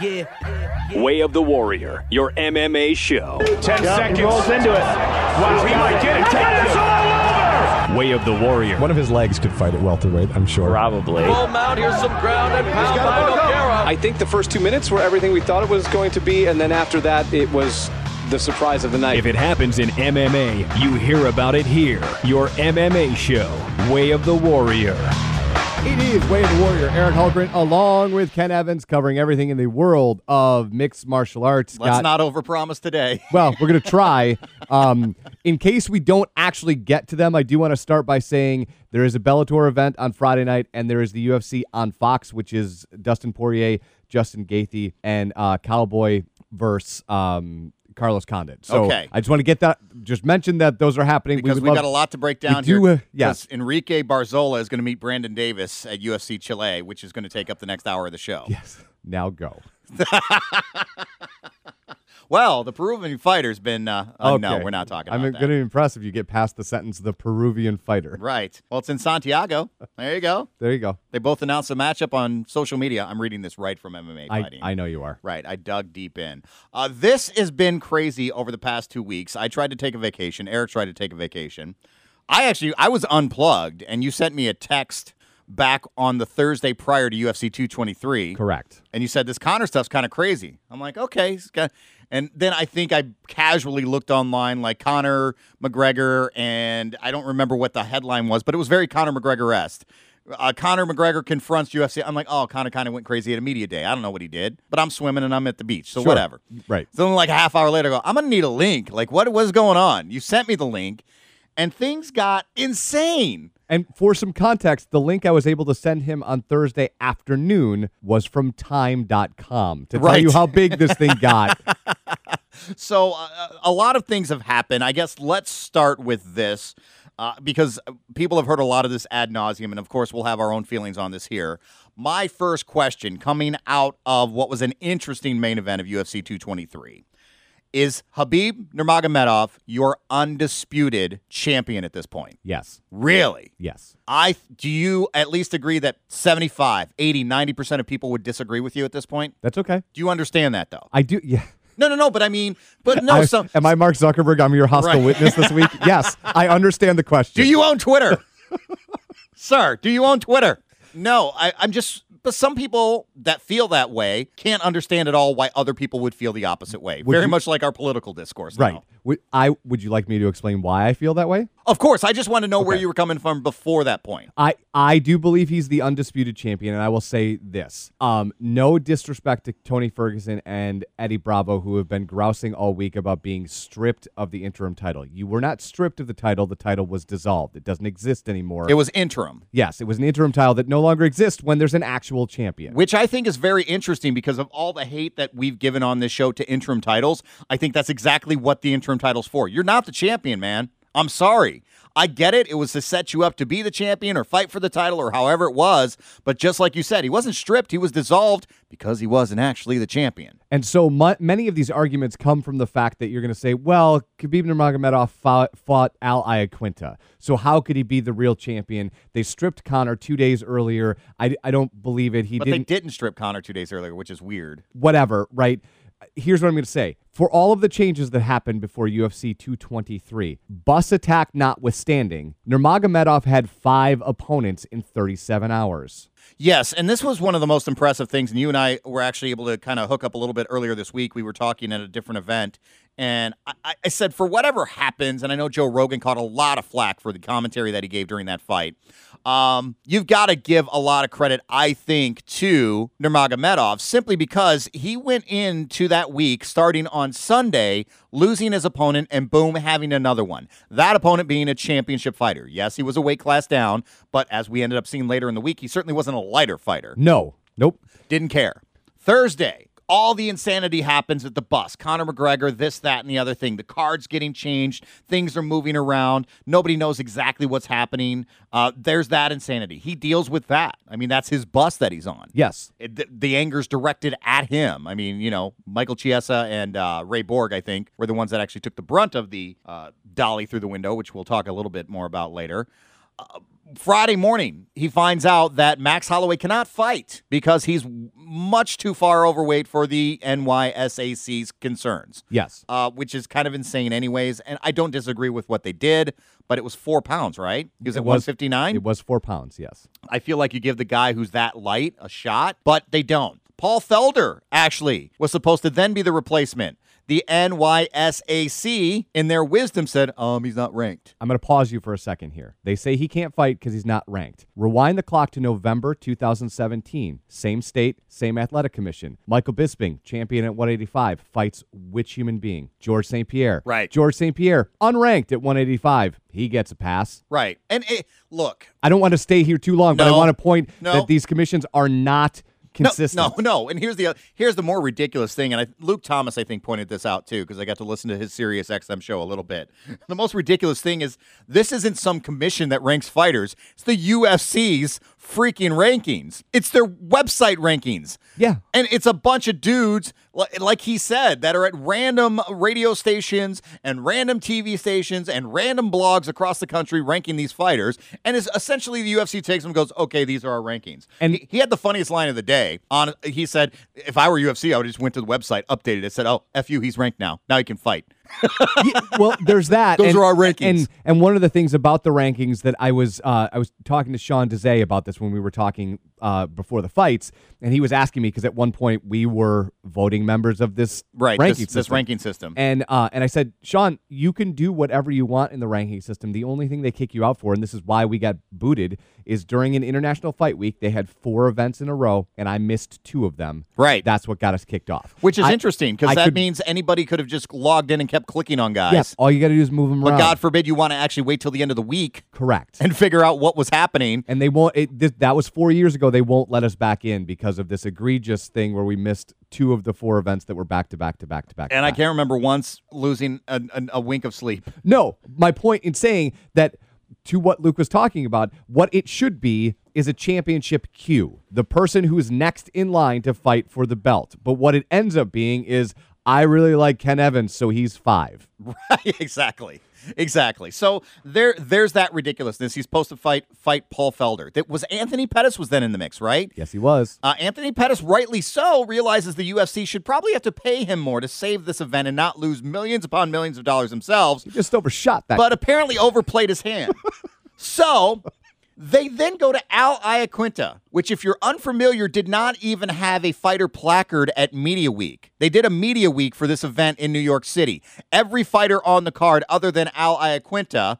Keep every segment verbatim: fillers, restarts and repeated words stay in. Yeah, yeah, yeah. Way of the Warrior, your M M A show. Ten yep, seconds. He rolls into it. Wow, he might get it. Take it all over. Way of the Warrior. One of his legs could fight at welterweight, I'm sure. Probably. Full mount, here's some ground and pound by Nogueira. I think the first two minutes were everything we thought it was going to be, and then after that, it was the surprise of the night. If it happens in M M A, you hear about it here. Your M M A show, Way of the Warrior. It is Way of the Warrior. Eric Hulgren, along with Ken Evans, covering everything in the world of mixed martial arts. Let's Got, not overpromise today. Well, we're going to try. Um, in case we don't actually get to them, I do want to start by saying there is a Bellator event on Friday night, and there is the U F C on Fox, which is Dustin Poirier, Justin Gaethje, and uh, Cowboy versus Um, Carlos Condit. So okay. I just want to get that, just mention that those are happening. Because we we've love, got a lot to break down here. Do, uh, yes. Enrique Barzola is going to meet Brandon Davis at U F C Chile, which is going to take up the next hour of the show. Yes. Now go. Well, the Peruvian fighter's been, uh, uh, okay. no, we're not talking about I'm that. I'm going to impress if you get past the sentence, the Peruvian fighter. Right. Well, it's in Santiago. There you go. There you go. They both announced a matchup on social media. I'm reading this right from M M A I, Fighting. I know you are. Right. I dug deep in. Uh, this has been crazy over the past two weeks. I tried to take a vacation. Eric tried to take a vacation. I actually, I was unplugged, and you sent me a text back on the Thursday prior to U F C two twenty-three. Correct. And you said, this Conor stuff's kind of crazy. I'm like, okay. It's kinda... And then I think I casually looked online, like Conor McGregor, and I don't remember what the headline was, but it was very Conor McGregor-esque. Uh, Conor McGregor confronts U F C. I'm like, oh, Conor kind of went crazy at a media day. I don't know what he did, but I'm swimming and I'm at the beach, so sure. Whatever. Right. So then like a half hour later, I go, I'm going to need a link. Like, what was going on? You sent me the link, and things got insane. And for some context, the link I was able to send him on Thursday afternoon was from time dot com to right. tell you how big this thing got. So uh, a lot of things have happened. I guess let's start with this uh, because people have heard a lot of this ad nauseum, and of course we'll have our own feelings on this here. My first question coming out of what was an interesting main event of U F C two twenty-three is Khabib Nurmagomedov your undisputed champion at this point? Yes. Really? Yes. I do you at least agree that seventy-five, eighty, ninety percent of people would disagree with you at this point? That's okay. Do you understand that though? I do. Yeah. No, no, no, but I mean, but no. I, so, am I Mark Zuckerberg? I'm your hostile right. witness this week? Yes. I understand the question. Do you own Twitter? Sir, do you own Twitter? No, I, I'm just... But some people that feel that way can't understand at all why other people would feel the opposite way. Would Very you, much like our political discourse right. now. Would, I, would you like me to explain why I feel that way? Of course. I just want to know okay. where you were coming from before that point. I, I do believe he's the undisputed champion, and I will say this. Um, no disrespect to Tony Ferguson and Eddie Bravo, who have been grousing all week about being stripped of the interim title. You were not stripped of the title. The title was dissolved. It doesn't exist anymore. It was interim. Yes, it was an interim title that no longer exists when there's an actual champion. Which I think is very interesting because of all the hate that we've given on this show to interim titles. I think that's exactly what the interim title's for. You're not the champion, man. I'm sorry. I get it. It was to set you up to be the champion or fight for the title or however it was. But just like you said, he wasn't stripped. He was dissolved because he wasn't actually the champion. And so my, many of these arguments come from the fact that you're going to say, well, Khabib Nurmagomedov fought, fought Al Iaquinta. So how could he be the real champion? They stripped Conor two days earlier. I, I don't believe it. He but didn't, they didn't strip Conor two days earlier, which is weird. Whatever, right? Here's what I'm going to say. For all of the changes that happened before U F C two twenty-three, bus attack notwithstanding, Nurmagomedov had five opponents in thirty-seven hours. Yes, and this was one of the most impressive things, and you and I were actually able to kind of hook up a little bit earlier this week. We were talking at a different event, and I, I said, for whatever happens, and I know Joe Rogan caught a lot of flack for the commentary that he gave during that fight, um, you've got to give a lot of credit, I think, to Nurmagomedov, simply because he went into that week starting on Sunday, losing his opponent, and boom, having another one. That opponent being a championship fighter. Yes, he was a weight class down, but as we ended up seeing later in the week, he certainly wasn't a lighter fighter. No. Nope. Didn't care. Thursday, all the insanity happens at the bus. Conor McGregor, this, that, and the other thing. The card's getting changed. Things are moving around. Nobody knows exactly what's happening. Uh, there's that insanity. He deals with that. I mean, that's his bus that he's on. Yes. It, the, the anger's directed at him. I mean, you know, Michael Chiesa and uh, Ray Borg, I think, were the ones that actually took the brunt of the uh, dolly through the window, which we'll talk a little bit more about later. Uh, Friday morning, he finds out that Max Holloway cannot fight because he's much too far overweight for the N Y S A C's concerns. Yes. Uh, which is kind of insane anyways, and I don't disagree with what they did, but it was four pounds, right? It was one fifty-nine? It was four pounds, yes. I feel like you give the guy who's that light a shot, but they don't. Paul Felder, actually, was supposed to then be the replacement. The N Y S A C, in their wisdom, said, um, he's not ranked. I'm going to pause you for a second here. They say he can't fight because he's not ranked. Rewind the clock to November two thousand seventeen. Same state, same athletic commission. Michael Bisping, champion at one eighty-five, fights which human being? George Saint Pierre. Right. George Saint Pierre, unranked at one eighty-five. He gets a pass. Right. And it, look. I don't want to stay here too long, no, but I want to point no. that these commissions are not consistent. No, no, no. And here's the here's the more ridiculous thing, and I, Luke Thomas, I think, pointed this out, too, because I got to listen to his Sirius X M show a little bit. The most ridiculous thing is this isn't some commission that ranks fighters. It's the U F C's freaking rankings. It's their website rankings. Yeah. And it's a bunch of dudes, like he said, that are at random radio stations and random T V stations and random blogs across the country ranking these fighters. And it's essentially the U F C takes them and goes, okay, these are our rankings. And he, he had the funniest line of the day. On, he said, if I were U F C, I would have just went to the website, updated it, said, oh, F you, he's ranked now. Now he can fight. Yeah, well, there's that. Those and, are our rankings. And, and one of the things about the rankings that I was uh, I was talking to Sean Desai about this when we were talking uh, before the fights, and he was asking me because at one point we were voting members of this right, ranking this, system. This ranking system. And uh, and I said, Sean, you can do whatever you want in the ranking system. The only thing they kick you out for, and this is why we got booted, is during an international fight week, they had four events in a row, and I missed two of them. Right. That's what got us kicked off. Which is I, interesting because that could, means anybody could have just logged in and kept Kept clicking on guys. Yes, all you got to do is move them but around. But God forbid you want to actually wait till the end of the week. Correct. And figure out what was happening. And they won't. It, this, that was four years ago. They won't let us back in because of this egregious thing where we missed two of the four events that were back to back to back to back. And to back. I can't remember once losing a, a, a wink of sleep. No, my point in saying that to what Luke was talking about, what it should be is a championship queue. The person who is next in line to fight for the belt. But what it ends up being is, I really like Ken Evans, so he's five. Right, exactly. Exactly. So there, there's that ridiculousness. He's supposed to fight fight Paul Felder. That was Anthony Pettis was then in the mix, right? Yes, he was. Uh, Anthony Pettis, rightly so, realizes the U F C should probably have to pay him more to save this event and not lose millions upon millions of dollars themselves. He just overshot that. But apparently overplayed his hand. So they then go to Al Iaquinta, which, if you're unfamiliar, did not even have a fighter placard at Media Week. They did a Media Week for this event in New York City. Every fighter on the card other than Al Iaquinta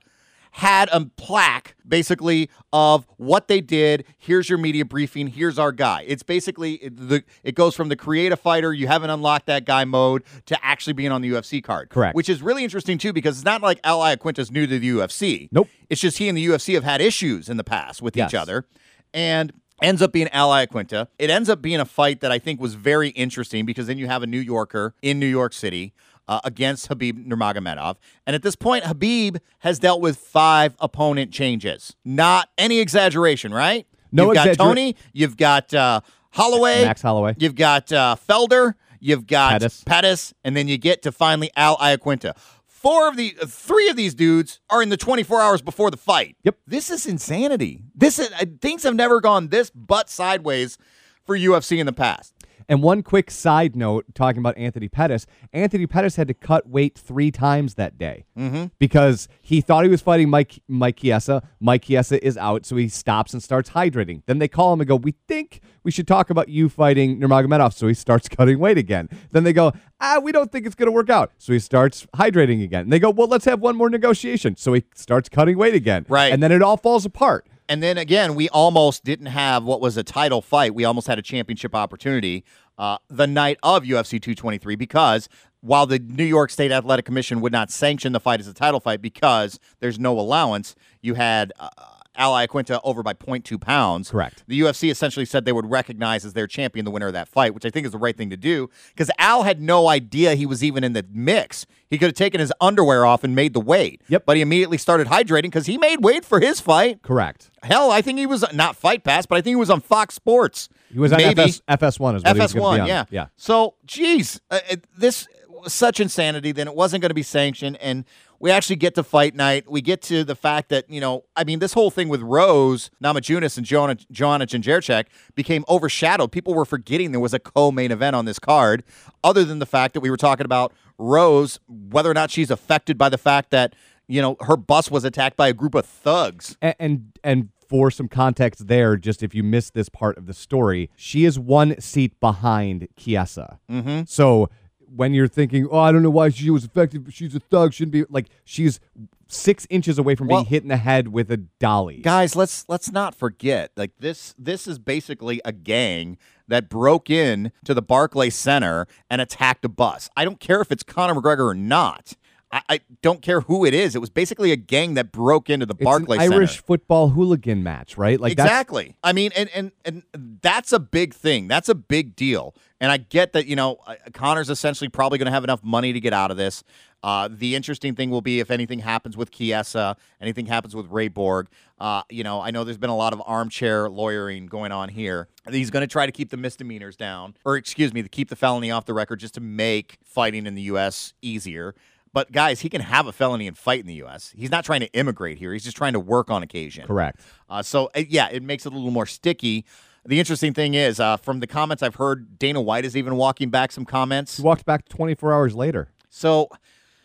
had a plaque, basically, of what they did. Here's your media briefing. Here's our guy. It's basically, the it goes from the create a fighter, you haven't unlocked that guy mode, to actually being on the U F C card. Correct. Which is really interesting, too, because it's not like Al Iaquinta's new to the U F C. Nope. It's just he and the U F C have had issues in the past with yes. each other. And ends up being Al Iaquinta. It ends up being a fight that I think was very interesting, because then you have a New Yorker in New York City Uh, against Khabib Nurmagomedov. And at this point, Khabib has dealt with five opponent changes. Not any exaggeration, right? No exaggeration. You've got Tony, you've got uh, Holloway. Max Holloway. You've got uh, Felder, you've got Pettis. Pettis, and then you get to finally Al Iaquinta. Four of the, uh, three of these dudes are in the twenty-four hours before the fight. Yep. This is insanity. This is, uh, things have never gone this butt sideways for U F C in the past. And one quick side note, talking about Anthony Pettis, Anthony Pettis had to cut weight three times that day mm-hmm. because he thought he was fighting Mike Mike Chiesa. Mike Chiesa is out, so he stops and starts hydrating. Then they call him and go, we think we should talk about you fighting Nurmagomedov, so he starts cutting weight again. Then they go, ah, we don't think it's going to work out, so he starts hydrating again. And they go, well, let's have one more negotiation, so he starts cutting weight again. Right. And then it all falls apart. And then, again, we almost didn't have what was a title fight. We almost had a championship opportunity uh, the night of U F C two twenty-three because while the New York State Athletic Commission would not sanction the fight as a title fight because there's no allowance, you had uh, Al Iaquinta over by point two pounds. Correct. The U F C essentially said they would recognize as their champion the winner of that fight, which I think is the right thing to do because Al had no idea he was even in the mix. He could have taken his underwear off and made the weight. Yep. But he immediately started hydrating because he made weight for his fight. Correct. Hell, I think he was not Fight Pass, but I think he was on Fox Sports. He was on F S one as well. F S one, yeah. yeah. So, geez, uh, this such insanity, then it wasn't going to be sanctioned. And we actually get to fight night. We get to the fact that, you know, I mean, this whole thing with Rose Namajunas and Joanna, Joanna Jędrzejczyk became overshadowed. People were forgetting there was a co-main event on this card, other than the fact that we were talking about Rose, whether or not she's affected by the fact that, you know, her bus was attacked by a group of thugs. And and, and for some context there, just if you missed this part of the story, she is one seat behind Chiesa. Mm-hmm. So when you're thinking, oh, I don't know why she was affected, she's a thug, shouldn't be, like, she's six inches away from well, being hit in the head with a dolly. Guys, let's let's not forget, like, this this is basically a gang that broke in to the Barclays Center and attacked a bus. I don't care if it's Conor McGregor or not. I, I don't care who it is. It was basically a gang that broke into the Barclays Center. It's an Irish football hooligan match, right? Like exactly. That's- I mean, and, and and that's a big thing. That's a big deal. And I get that, you know, Conor's essentially probably going to have enough money to get out of this. Uh, the interesting thing will be if anything happens with Chiesa, anything happens with Ray Borg. Uh, you know, I know there's been a lot of armchair lawyering going on here. He's going to try to keep the misdemeanors down, or excuse me, to keep the felony off the record just to make fighting in the U S easier. But, guys, he can have a felony and fight in the U S. He's not trying to immigrate here. He's just trying to work on occasion. Correct. Uh, so, uh, yeah, it makes it a little more sticky. The interesting thing is, uh, from the comments I've heard, Dana White is even walking back some comments. He walked back twenty-four hours later. So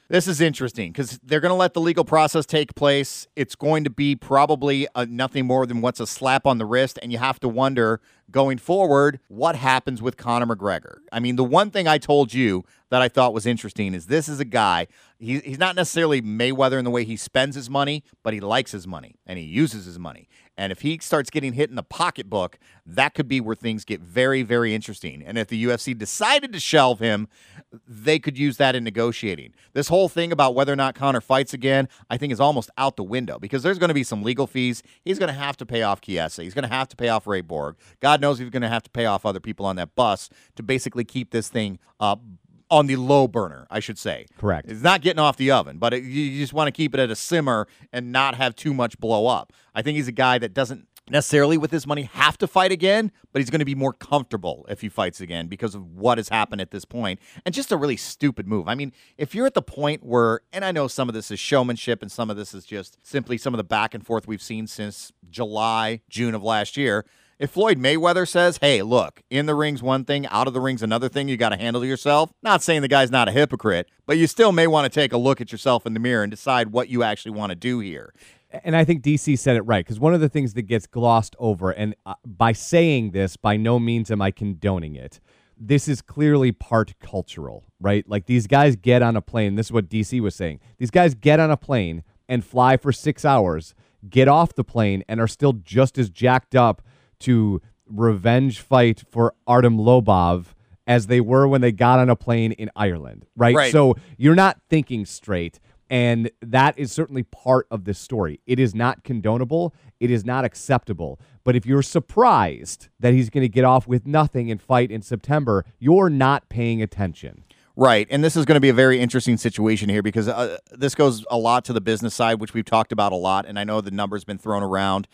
this is interesting because they're going to let the legal process take place. It's going to be probably a, nothing more than what's a slap on the wrist, and you have to wonder, going forward, what happens with Conor McGregor? I mean, the one thing I told you that I thought was interesting is this is a guy, he, he's not necessarily Mayweather in the way he spends his money, but he likes his money, and he uses his money. And if he starts getting hit in the pocketbook, that could be where things get very, very interesting. And if the U F C decided to shelve him, they could use that in negotiating. This whole thing about whether or not Conor fights again, I think is almost out the window because there's going to be some legal fees. He's going to have to pay off Chiesa. He's going to have to pay off Ray Borg. God knows he's going to have to pay off other people on that bus to basically keep this thing uh, on the low burner, I should say. Correct. It's not getting off the oven, but it, you just want to keep it at a simmer and not have too much blow up. I think he's a guy that doesn't necessarily with his money have to fight again, but he's going to be more comfortable if he fights again because of what has happened at this point. And just a really stupid move. I mean, if you're at the point where, and I know some of this is showmanship and some of this is just simply some of the back and forth we've seen since July, June of last year. If Floyd Mayweather says, hey, look, in the ring's one thing, out of the ring's another thing, you got to handle yourself. Not saying the guy's not a hypocrite, but you still may want to take a look at yourself in the mirror and decide what you actually want to do here. And I think D C said it right, because one of the things that gets glossed over, and uh, by saying this, by no means am I condoning it, this is clearly part cultural, right? Like these guys get on a plane. This is what D C was saying. These guys get on a plane and fly for six hours, get off the plane, and are still just as jacked up to revenge fight for Artem Lobov as they were when they got on a plane in Ireland, right? right? So you're not thinking straight, and that is certainly part of this story. It is not condonable. It is not acceptable. But if you're surprised that he's going to get off with nothing and fight in September, you're not paying attention. Right, and this is going to be a very interesting situation here because uh, this goes a lot to the business side, which we've talked about a lot, and I know the number's been thrown around.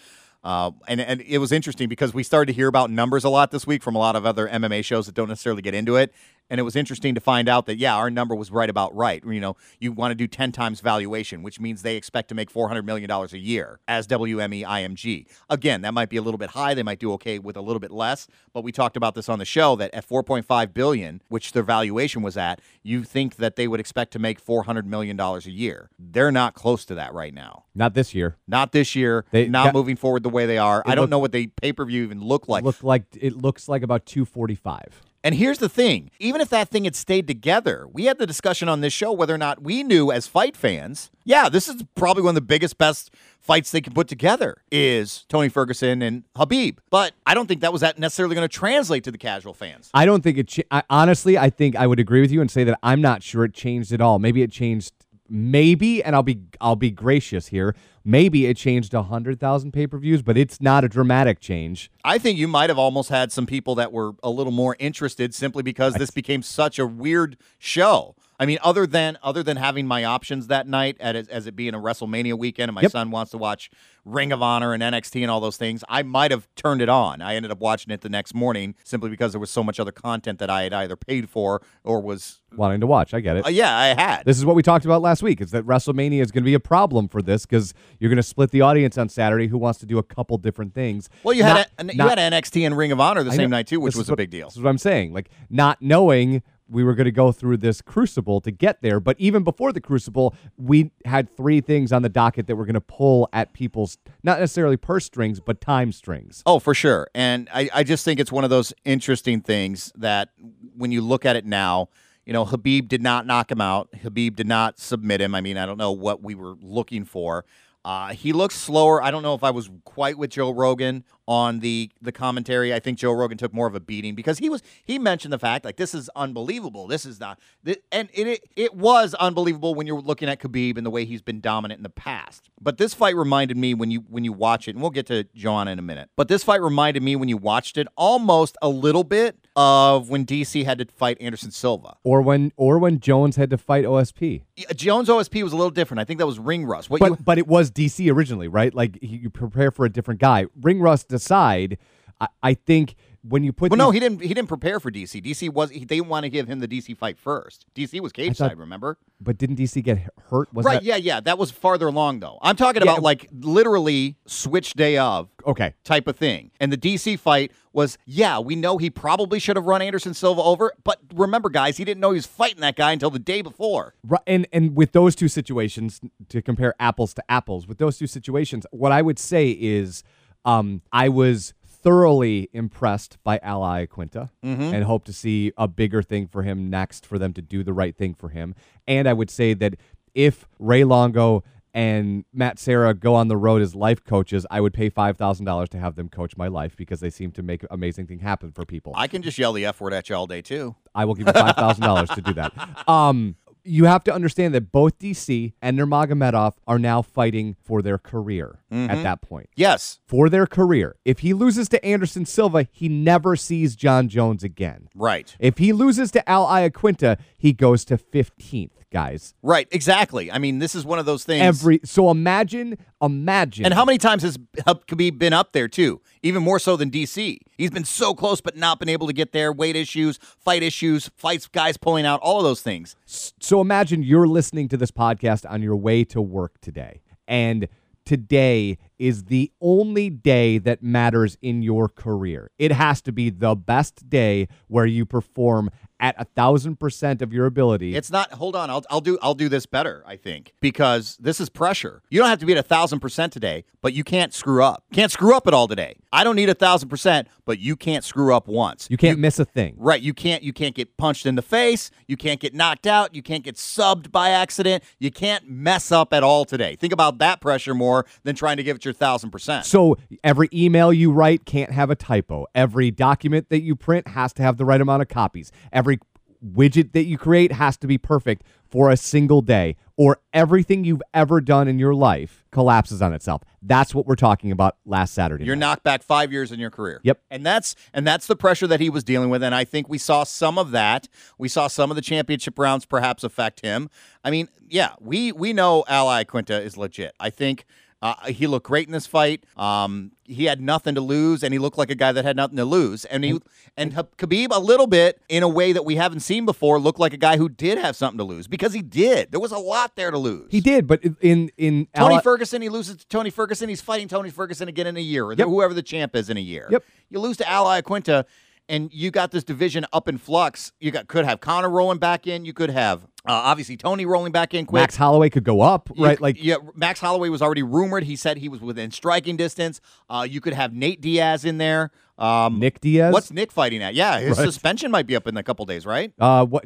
Uh, and, and it was interesting because we started to hear about numbers a lot this week from a lot of other M M A shows that don't necessarily get into it. And it was interesting to find out that, yeah, our number was right about right. You know, you want to do ten times valuation, which means they expect to make four hundred million dollars a year as W M E I M G. Again, that might be a little bit high. They might do okay with a little bit less. But we talked about this on the show that at four point five billion dollars, which their valuation was at, you think that they would expect to make four hundred million dollars a year. They're not close to that right now. Not this year. Not this year. They not got, moving forward the way they are. I don't looked, know what the pay-per-view even looked like. Looked like it looks like about two forty-five. And here's the thing, even if that thing had stayed together, we had the discussion on this show whether or not we knew as fight fans, yeah, this is probably one of the biggest, best fights they can put together is Tony Ferguson and Khabib. But I don't think that was that necessarily going to translate to the casual fans. I don't think it, cha- I, honestly, I think I would agree with you and say that I'm not sure it changed at all. Maybe it changed, maybe, and I'll be, I'll be gracious here, maybe it changed one hundred thousand pay-per-views, but it's not a dramatic change. I think you might have almost had some people that were a little more interested simply because this became such a weird show. I mean, other than other than having my options that night, at, as it being a WrestleMania weekend, and my yep. son wants to watch Ring of Honor and N X T and all those things, I might have turned it on. I ended up watching it the next morning simply because there was so much other content that I had either paid for or was wanting to watch. I get it. Uh, yeah, I had. This is what we talked about last week, is that WrestleMania is going to be a problem for this because you're going to split the audience on Saturday who wants to do a couple different things. Well, you not, had a, you not, had N X T and Ring of Honor the I same know, night too, which was what, a big deal. This is what I'm saying. Like, not knowing we were going to go through this crucible to get there. But even before the crucible, we had three things on the docket that were going to pull at people's, not necessarily purse strings, but time strings. Oh, for sure. And I, I just think it's one of those interesting things that when you look at it now, you know, Khabib did not knock him out. Khabib did not submit him. I mean, I don't know what we were looking for. Uh, he looks slower. I don't know if I was quite with Joe Rogan on the, the commentary. I think Joe Rogan took more of a beating because he was he mentioned the fact, like, this is unbelievable. This is not th- and it it was unbelievable when you're looking at Khabib and the way he's been dominant in the past. But this fight reminded me when you when you watch it, and we'll get to Joanna in a minute. But this fight reminded me when you watched it almost a little bit of when D C had to fight Anderson Silva. Or when or when Jones had to fight O S P. Yeah, Jones' O S P was a little different. I think that was ring rust. What but, you, but it was D C originally, right? Like, he, you prepare for a different guy. Ring rust aside, I, I think when you put... Well, these, no, he didn't He didn't prepare for D C. D C was... He, they want to give him the D C fight first. D C was cage thought, side, remember? But didn't D C get hurt? Was right, that, yeah, yeah. That was farther along, though. I'm talking yeah, about, like, literally switch day of okay. type of thing. And the D C fight... was, yeah, we know he probably should have run Anderson Silva over, but remember, guys, he didn't know he was fighting that guy until the day before. Right, and, and with those two situations, to compare apples to apples, with those two situations, what I would say is um, I was thoroughly impressed by Al Iaquinta mm-hmm. and hope to see a bigger thing for him next, for them to do the right thing for him. And I would say that if Ray Longo and Matt Serra go on the road as life coaches, I would pay five thousand dollars to have them coach my life because they seem to make amazing things happen for people. I can just yell the F word at you all day, too. I will give you five thousand dollars to do that. Um, you have to understand that both D C and Nurmagomedov are now fighting for their career mm-hmm. at that point. Yes. For their career. If he loses to Anderson Silva, he never sees Jon Jones again. Right. If he loses to Al Iaquinta, he goes to fifteenth. Guys. Right, exactly. I mean, this is one of those things. Every So imagine, imagine. And how many times has Khabib been up there, too? Even more so than D C. He's been so close but not been able to get there. Weight issues, fight issues, fights, guys pulling out, all of those things. So imagine you're listening to this podcast on your way to work today. And today is the only day that matters in your career. It has to be the best day where you perform at a thousand percent of your ability. It's not, hold on, I'll I'll do I'll do this better, I think, because this is pressure. You don't have to be at a thousand percent today, but you can't screw up. Can't screw up at all today. I don't need a thousand percent, but you can't screw up once. You can't you, miss a thing. Right. You can't you can't get punched in the face. You can't get knocked out. You can't get subbed by accident. You can't mess up at all today. Think about that pressure more than trying to give it your thousand percent. So every email you write can't have a typo. Every document that you print has to have the right amount of copies. Every Every widget that you create has to be perfect for a single day, or everything you've ever done in your life collapses on itself. That's what we're talking about last Saturday. You're knocked back five years in your career. Yep. And that's and that's the pressure that he was dealing with, and I think we saw some of that. We saw some of the championship rounds perhaps affect him. I mean, yeah, we, we know Al Iaquinta is legit. I think... Uh, he looked great in this fight. Um, he had nothing to lose, and he looked like a guy that had nothing to lose. And he and Khabib, a little bit, in a way that we haven't seen before, looked like a guy who did have something to lose, because he did. There was a lot there to lose. He did, but in... in Tony Al- Ferguson, he loses to Tony Ferguson. He's fighting Tony Ferguson again in a year, or yep. whoever the champ is in a year. Yep. You lose to Al Iaquinta, and you got this division up in flux. You got could have Conor rolling back in. You could have, uh, obviously, Tony rolling back in quick. Max Holloway could go up, you, right? Like, yeah, Max Holloway was already rumored. He said he was within striking distance. Uh, you could have Nate Diaz in there. Um, Nick Diaz? What's Nick fighting at? Yeah, his right. suspension might be up in a couple days, right? Uh, what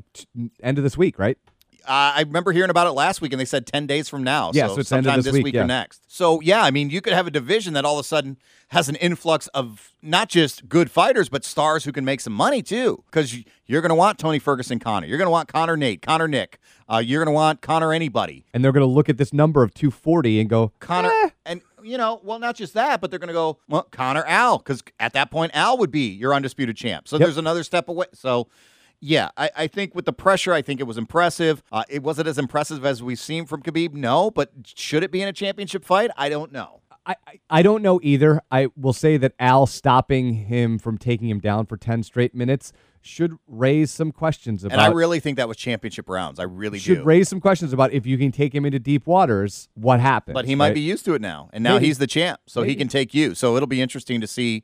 end of this week, right? Uh, I remember hearing about it last week, and they said ten days from now. Yeah, so, so it's sometime this, this week, week yeah. or next. So, yeah, I mean, you could have a division that all of a sudden has an influx of not just good fighters, but stars who can make some money, too. Because you're going to want Tony Ferguson Conor. You're going to want Conor Nate, Conor Nick. Uh, you're going to want Conor anybody. And they're going to look at this number of two forty and go, Conor. Eh. And, you know, well, not just that, but they're going to go, well, Conor Al. Because at that point, Al would be your undisputed champ. So yep. there's another step away. So... yeah, I, I think with the pressure, I think it was impressive. Uh, it wasn't as impressive as we've seen from Khabib, no, but should it be in a championship fight? I don't know. I, I, I don't know either. I will say that Al stopping him from taking him down for ten straight minutes should raise some questions about... And I really think that was championship rounds. I really should do. Should raise some questions about if you can take him into deep waters, what happens. But he might right? be used to it now, and now Maybe. he's the champ, so Maybe. he can take you. So it'll be interesting to see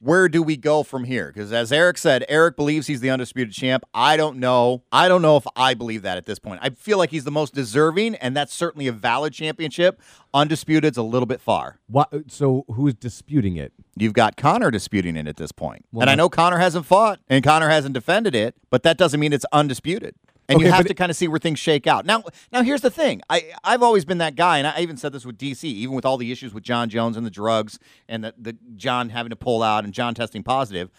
where do we go from here. Because as Eric said, Eric believes he's the undisputed champ. I don't know. I don't know if I believe that at this point. I feel like he's the most deserving, and that's certainly a valid championship. Undisputed's a little bit far. What, so who's disputing it? You've got Conor disputing it at this point. Well, and I know Conor hasn't fought and Conor hasn't defended it, but that doesn't mean it's undisputed. And okay, you have to kind of see where things shake out. Now, now here's the thing. I, I've always been that guy, and I even said this with D C, even with all the issues with Jon Jones and the drugs and the, the Jon having to pull out and Jon testing positive.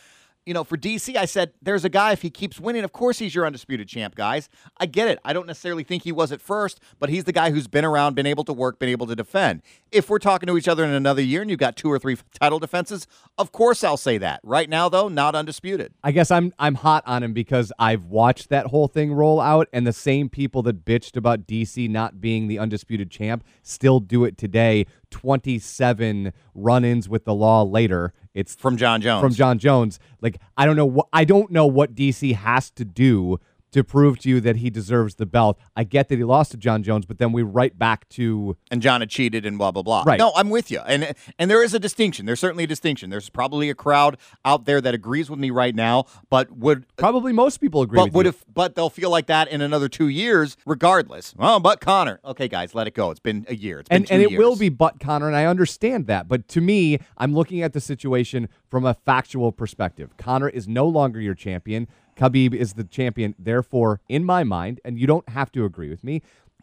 You know, for D C, I said, there's a guy, if he keeps winning, of course he's your undisputed champ, guys. I get it. I don't necessarily think he was at first, but he's the guy who's been around, been able to work, been able to defend. If we're talking to each other in another year and you've got two or three title defenses, of course I'll say that. Right now, though, not undisputed. I guess I'm I'm hot on him because I've watched that whole thing roll out, and the same people that bitched about D C not being the undisputed champ still do it today, twenty-seven run-ins with the law later. It's from Jon Jones. From Jon Jones. Like, I don't know what I don't know what D C has to do to prove to you that he deserves the belt. I get that he lost to Jon Jones, but then we right back to... And Jon had cheated and blah, blah, blah. Right. No, I'm with you. And and there is a distinction. There's certainly a distinction. There's probably a crowd out there that agrees with me right now, but would... Probably most people agree but with would you. If, but they'll feel like that in another two years, regardless. Oh, but Conor. Okay, guys, let it go. It's been a year. It's been and, two and it years. Will be but Conor, and I understand that. But to me, I'm looking at the situation from a factual perspective. Conor is no longer your champion. Khabib is the champion, therefore, in my mind, and you don't have to agree with me,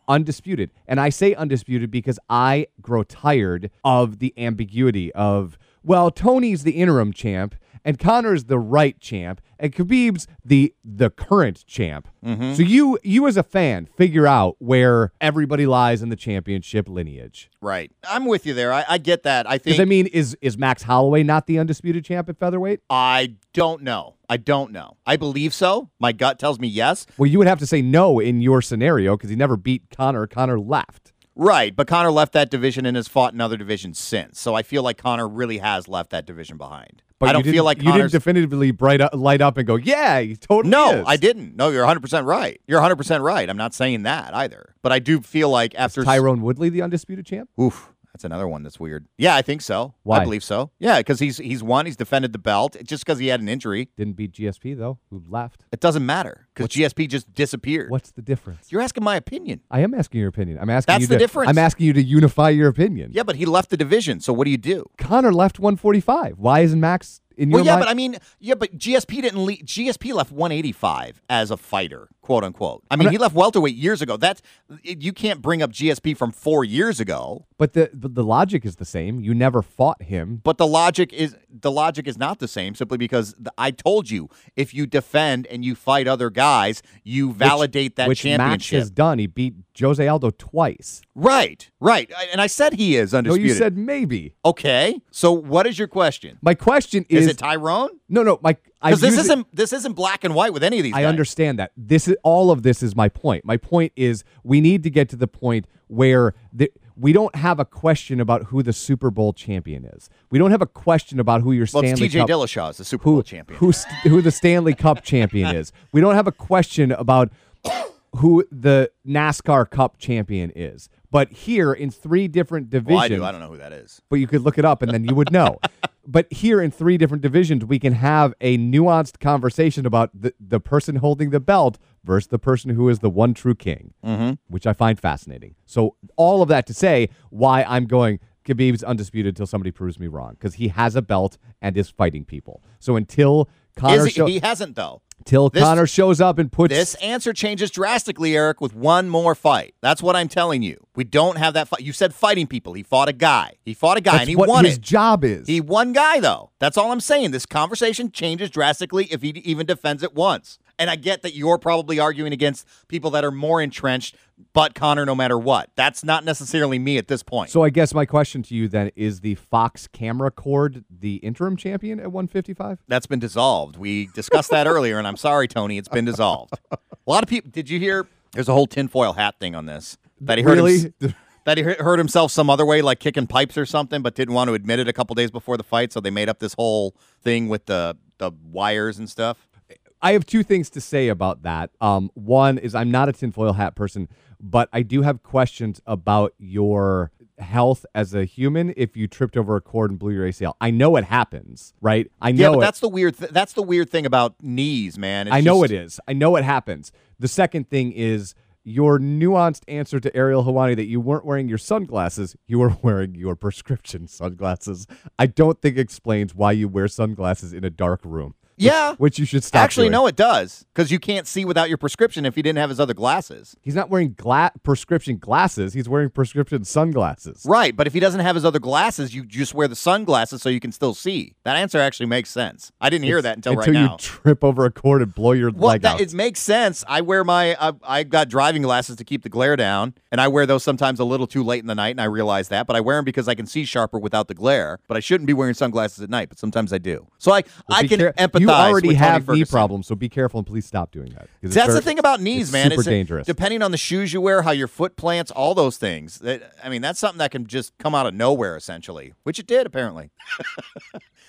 undisputed. And I say undisputed because I grow tired of the ambiguity of, well, Tony's the interim champ, and Conor's the right champ, and Khabib's the the current champ. Mm-hmm. So you you as a fan figure out where everybody lies in the championship lineage. Right. I'm with you there. I, I get that. I think. Because I mean, is is Max Holloway not the undisputed champ at featherweight? I don't know. I don't know. I believe so. My gut tells me yes. Well, you would have to say no in your scenario because he never beat Conor. Conor left. Right, but Conor left that division and has fought in other divisions since. So I feel like Conor really has left that division behind. But I don't feel like Conor's... You didn't definitively bright up, light up and go, yeah, he totally No, is. I didn't. No, you're one hundred percent right. You're one hundred percent right. I'm not saying that either. But I do feel like after... Is Tyrone Woodley the undisputed champ? Oof. That's another one that's weird. Yeah, I think so. Why? I believe so. Yeah, because he's he's won. He's defended the belt just because he had an injury. Didn't beat G S P, though, who left. It doesn't matter because G S P just disappeared. What's the difference? You're asking my opinion. I am asking your opinion. I'm asking That's you the to, difference. I'm asking you to unify your opinion. Yeah, but he left the division, so what do you do? Conor left one forty-five. Why isn't Max... Well, yeah, mind? But I mean, yeah, but G S P didn't leave. G S P left one eighty-five as a fighter, quote unquote. I mean, not, he left welterweight years ago. That's you can't bring up G S P from four years ago. But the, the the logic is the same. You never fought him. But the logic is the logic is not the same simply because the, I told you if you defend and you fight other guys, you validate which, that which championship. Which Max has done. He beat Jose Aldo twice. Right, right. And I said he is undisputed. No, you said maybe. Okay. So what is your question? My question is. Is it Tyrone? No, no. My because this isn't it, this isn't black and white with any of these. I guys. Understand that. This is all of this is my point. My point is we need to get to the point where the, we don't have a question about who the Super Bowl champion is. We don't have a question about who your well, Stanley it's T J Cup Dillashaw is the Super who, Bowl champion. Who who the Stanley Cup champion is. We don't have a question about who the NASCAR Cup champion is. But here in three different divisions. Well, I do. I don't know who that is. But you could look it up and then you would know. But here in three different divisions, we can have a nuanced conversation about the, the person holding the belt versus the person who is the one true king, mm-hmm. which I find fascinating. So all of that to say why I'm going, Khabib's undisputed until somebody proves me wrong, because he has a belt and is fighting people. So until Conor... He, show- he hasn't, though. Till this, Conor shows up and puts... This answer changes drastically, Eric, with one more fight. That's what I'm telling you. We don't have that fight. You said fighting people. He fought a guy. He fought a guy, That's and he won it. That's what his job is. He won guy, though. That's all I'm saying. This conversation changes drastically if he even defends it once. And I get that you're probably arguing against people that are more entrenched, but Conor, no matter what. That's not necessarily me at this point. So I guess my question to you then is, the Fox camera cord the interim champion at one fifty-five? That's been dissolved. We discussed that earlier, and I'm sorry, Tony, it's been dissolved. A lot of people, did you hear, there's a whole tinfoil hat thing on this. That he heard really? Him, that he hurt himself some other way, like kicking pipes or something, but didn't want to admit it a couple days before the fight, so they made up this whole thing with the, the wires and stuff. I have two things to say about that. Um, one is I'm not a tinfoil hat person, but I do have questions about your health as a human if you tripped over a cord and blew your A C L. I know it happens, right? I know. Yeah, but it. that's the weird. Th- that's the weird thing about knees, man. It's I know just... it is. I know it happens. The second thing is your nuanced answer to Ariel Helwani that you weren't wearing your sunglasses, you were wearing your prescription sunglasses. I don't think explains why you wear sunglasses in a dark room. Yeah. Which you should stop Actually, doing. No, it does, because you can't see without your prescription if he didn't have his other glasses. He's not wearing gla- prescription glasses. He's wearing prescription sunglasses. Right, but if he doesn't have his other glasses, you just wear the sunglasses so you can still see. That answer actually makes sense. I didn't hear it's, that until, until right now. Until you trip over a cord and blow your well, leg that, out. It makes sense. I wear my, I, I got driving glasses to keep the glare down, and I wear those sometimes a little too late in the night, and I realize that, but I wear them because I can see sharper without the glare, but I shouldn't be wearing sunglasses at night, but sometimes I do. So I, well, I can care- empathize. You already have knee problems, so be careful and please stop doing that. That's very, the thing about knees, it's man. Super it's super dangerous. Depending on the shoes you wear, how your foot plants, all those things. It, I mean, that's something that can just come out of nowhere, essentially, which it did, apparently.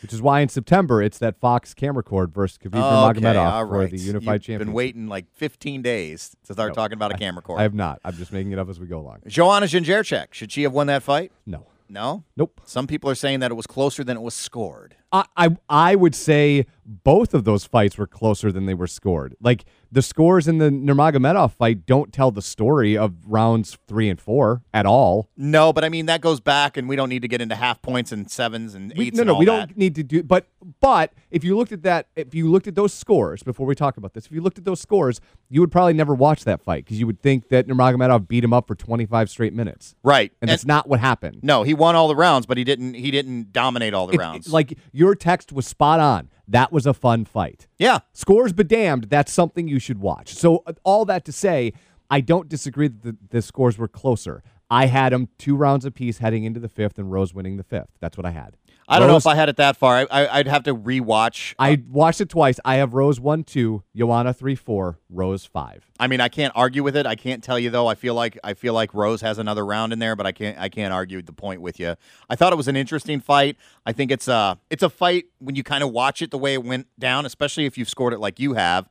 Which is why in September, it's that Fox camera cord versus Khabib Nurmagomedov okay, right. for the Unified You've Championship. I've been waiting like fifteen days to start no, talking about a I, camera cord. I have not. I'm just making it up as we go along. Joanna Jędrzejczyk, should she have won that fight? No. No? Nope. Some people are saying that it was closer than it was scored. I, I I would say both of those fights were closer than they were scored. Like, the scores in the Nurmagomedov fight don't tell the story of rounds three and four at all. No, but I mean, that goes back, and we don't need to get into half points and sevens and we, eights. No, and no, all we that. don't need to do. But but if you looked at that, if you looked at those scores before we talk about this, if you looked at those scores, you would probably never watch that fight because you would think that Nurmagomedov beat him up for twenty-five straight minutes. Right, and, and that's not what happened. No, he won all the rounds, but he didn't. He didn't dominate all the it, rounds. It, like. Your text was spot on. That was a fun fight. Yeah. Scores be damned. That's something you should watch. So all that to say, I don't disagree that the, the scores were closer. I had them two rounds apiece heading into the fifth and Rose winning the fifth. That's what I had. I Rose, don't know if I had it that far. I, I, I'd have to rewatch. I watched it twice. I have Rose one two, Joanna three four, Rose five. I mean, I can't argue with it. I can't tell you, though. I feel like I feel like Rose has another round in there, but I can't I can't argue the point with you. I thought it was an interesting fight. I think it's a, it's a fight when you kind of watch it the way it went down, especially if you've scored it like you have.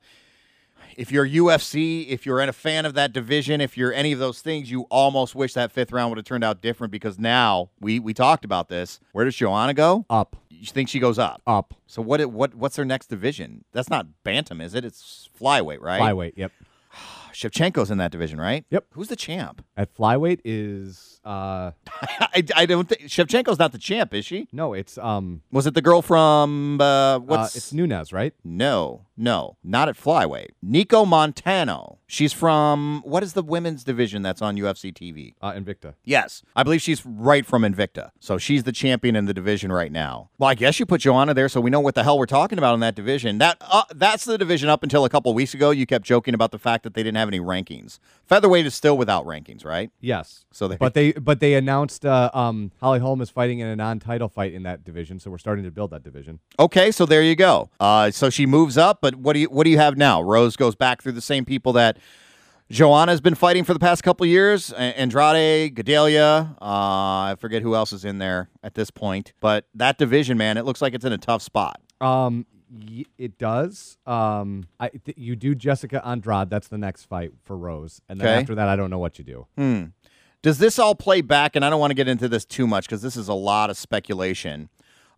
If you're U F C, if you're a fan of that division, if you're any of those things, you almost wish that fifth round would have turned out different because now, we we talked about this, where does Joanna go? Up. You think she goes up? Up. So what? What? what's her next division? That's not Bantam, is it? It's flyweight, right? Flyweight, yep. Shevchenko's in that division, right? Yep. Who's the champ? At flyweight is... Uh... I, I don't think... Shevchenko's not the champ, is she? No, it's... um. Was it the girl from... Uh, what's... Uh, it's Nunes, right? No, no. Not at flyweight. Nico Montano. She's from... What is the women's division that's on U F C T V? Uh, Invicta. Yes. I believe she's right from Invicta. So she's the champion in the division right now. Well, I guess you put Joanna there so we know what the hell we're talking about in that division. That uh, That's the division up until a couple weeks ago. You kept joking about the fact that they didn't have any rankings. Featherweight is still without rankings, right? Yes. So they but they but they announced uh, um, Holly Holm is fighting in a non-title fight in that division, so we're starting to build that division. Okay, so there you go. Uh, so she moves up, but what do you what do you have now? Rose goes back through the same people that Joanna's been fighting for the past couple years. Andrade, Gedalia, uh, I forget who else is in there at this point, but that division, man, it looks like it's in a tough spot. Um. It does. Um, I th- you do Jessica Andrade. That's the next fight for Rose, and then okay. after that, I don't know what you do. Hmm. Does this all play back? And I don't want to get into this too much because this is a lot of speculation.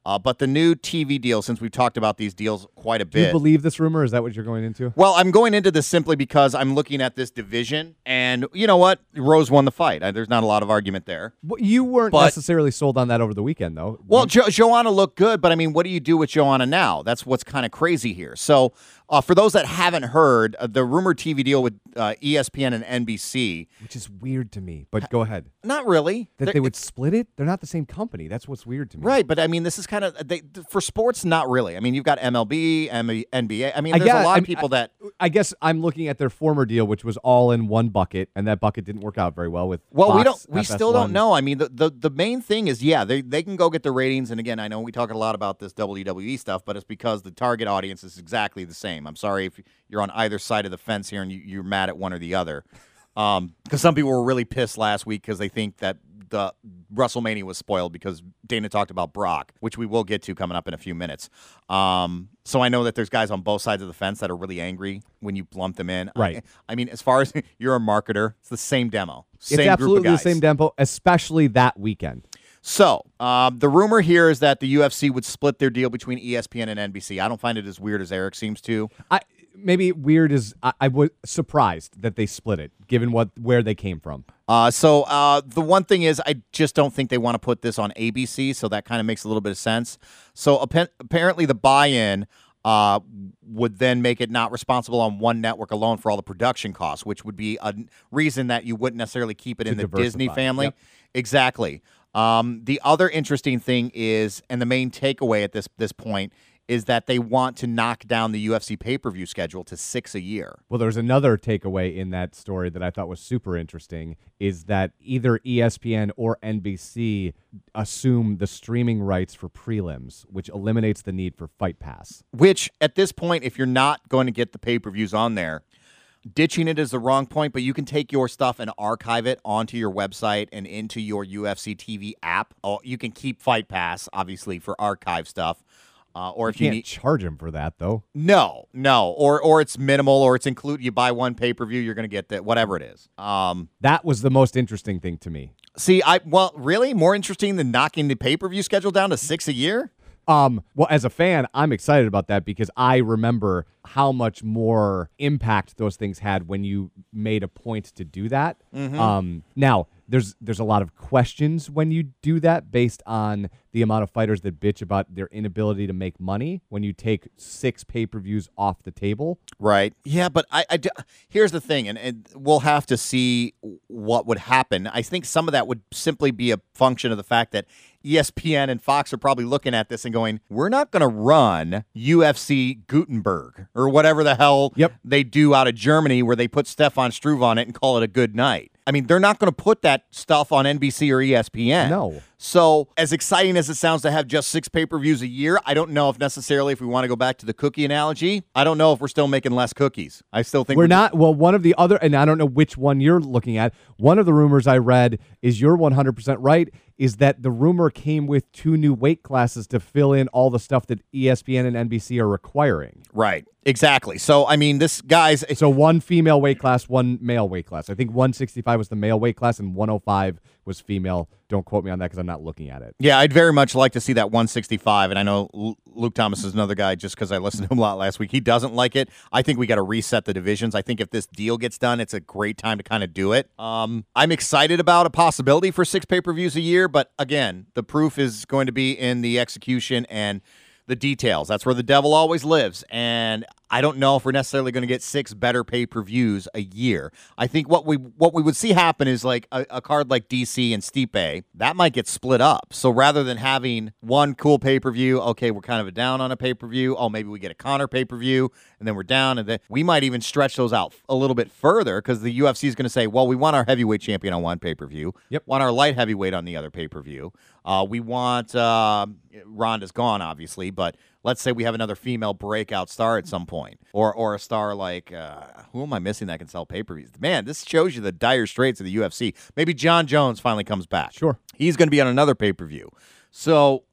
Uh, but the new T V deal, since we've talked about these deals quite a bit. Do you believe this rumor? Is that what you're going into? Well, I'm going into this simply because I'm looking at this division, and you know what? Rose won the fight. I, there's not a lot of argument there. Well, you weren't but, necessarily sold on that over the weekend, though. Well, jo- Joanna looked good, but I mean, what do you do with Joanna now? That's what's kind of crazy here. So uh, for those that haven't heard, uh, the rumored T V deal with uh, E S P N and N B C. Which is weird to me, but go ahead. Not really. That They're, they would split it? They're not the same company. That's what's weird to me. Right, but I mean, this is kind Kind of they, for sports, not really. I mean, you've got M L B, M L B N B A. I mean, there's I guess, a lot I mean, of people I, that I guess I'm looking at their former deal, which was all in one bucket, and that bucket didn't work out very well with Well, Fox, we don't, we F S one. Still don't know. I mean, the, the, the main thing is, yeah, they they can go get the ratings, and again, I know we talk a lot about this W W E stuff, but it's because the target audience is exactly the same. I'm sorry if you're on either side of the fence here and you, you're mad at one or the other. Because um, some people were really pissed last week because they think that the WrestleMania was spoiled because Dana talked about Brock, which we will get to coming up in a few minutes. Um, so I know that there's guys on both sides of the fence that are really angry when you lump them in. Right. I, I mean, as far as you're a marketer, it's the same demo. Same it's absolutely group of guys. The same demo, especially that weekend. So um, the rumor here is that the U F C would split their deal between E S P N and N B C. I don't find it as weird as Eric seems to. I Maybe weird is I, I was surprised that they split it, given what where they came from. Uh, so uh, the one thing is I just don't think they want to put this on A B C, so that kind of makes a little bit of sense. So ap- apparently the buy-in uh, would then make it not responsible on one network alone for all the production costs, which would be a reason that you wouldn't necessarily keep it in the Disney family. Yep. Exactly. Um, the other interesting thing is, and the main takeaway at this this point is that they want to knock down the U F C pay-per-view schedule to six a year. Well, there's another takeaway in that story that I thought was super interesting, is that either E S P N or N B C assume the streaming rights for prelims, which eliminates the need for Fight Pass. Which, at this point, if you're not going to get the pay-per-views on there, ditching it is the wrong point, but you can take your stuff and archive it onto your website and into your U F C T V app. Oh, you can keep Fight Pass, obviously, for archive stuff. Uh, or you if you can't need- charge them for that, though. No, no. Or or it's minimal, or it's include. You buy one pay-per-view, you're going to get that, whatever it is. Um, that was the most interesting thing to me. See, I well, really? More interesting than knocking the pay-per-view schedule down to six a year? Um, well, as a fan, I'm excited about that because I remember how much more impact those things had when you made a point to do that. Mm-hmm. Um, now, there's there's a lot of questions when you do that based on the amount of fighters that bitch about their inability to make money when you take six pay-per-views off the table. Right. Yeah, but I, I do, here's the thing, and, and we'll have to see what would happen. I think some of that would simply be a function of the fact that E S P N and Fox are probably looking at this and going, we're not going to run U F C Gutenberg or whatever the hell yep. they do out of Germany where they put Stefan Struve on it and call it a good night. I mean, they're not going to put that stuff on N B C or E S P N. No. So as exciting as it sounds to have just six pay-per-views a year, I don't know if necessarily if we want to go back to the cookie analogy, I don't know if we're still making less cookies. I still think we're, we're not. Well, one of the other, and I don't know which one you're looking at, one of the rumors I read is you're one hundred percent right, is that the rumor came with two new weight classes to fill in all the stuff that E S P N and N B C are requiring. Right, exactly. So, I mean, this guy's... So one female weight class, one male weight class. I think one sixty-five was the male weight class and one oh five was female. Don't quote me on that because I'm not looking at it. Yeah, I'd very much like to see that one sixty-five, and I know Luke Thomas is another guy just because I listened to him a lot last week. He doesn't like it. I think we got to reset the divisions. I think if this deal gets done, it's a great time to kind of do it. Um, I'm excited about a possibility for six pay-per-views a year, but again, the proof is going to be in the execution and the details. That's where the devil always lives, and I don't know if we're necessarily going to get six better pay-per-views a year. I think what we what we would see happen is like a, a card like D C and Stipe, that might get split up. So rather than having one cool pay-per-view, okay, we're kind of down on a pay-per-view. Oh, maybe we get a Conor pay-per-view, and then we're down, and then we might even stretch those out a little bit further because the U F C is going to say, well, we want our heavyweight champion on one pay-per-view, yep. want our light heavyweight on the other pay-per-view. Uh, we want uh, Ronda's gone, obviously, but let's say we have another female breakout star at some point, or or a star like, uh, who am I missing that can sell pay-per-views? Man, this shows you the dire straits of the U F C. Maybe Jon Jones finally comes back. Sure. He's going to be on another pay-per-view. So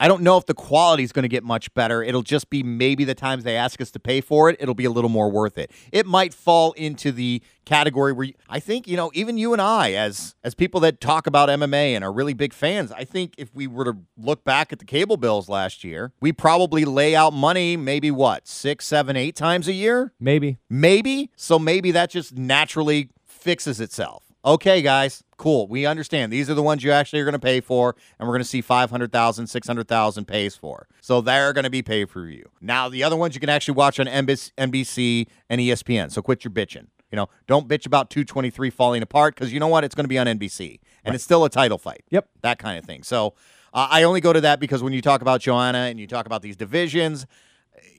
I don't know if the quality is going to get much better. It'll just be maybe the times they ask us to pay for it, it'll be a little more worth it. It might fall into the category where you, I think, you know, even you and I, as as people that talk about M M A and are really big fans, I think if we were to look back at the cable bills last year, we probably lay out money maybe, what, six, seven, eight times a year? Maybe. Maybe? So maybe that just naturally fixes itself. Okay, guys, cool. We understand. These are the ones you actually are going to pay for, and we're going to see five hundred thousand, six hundred thousand pays for. So they're going to be paid for you. Now, the other ones you can actually watch on N B C and E S P N, so quit your bitching. You know, don't bitch about two twenty-three falling apart because you know what? It's going to be on N B C, and right. It's still a title fight. Yep. That kind of thing. So uh, I only go to that because when you talk about Joanna and you talk about these divisions,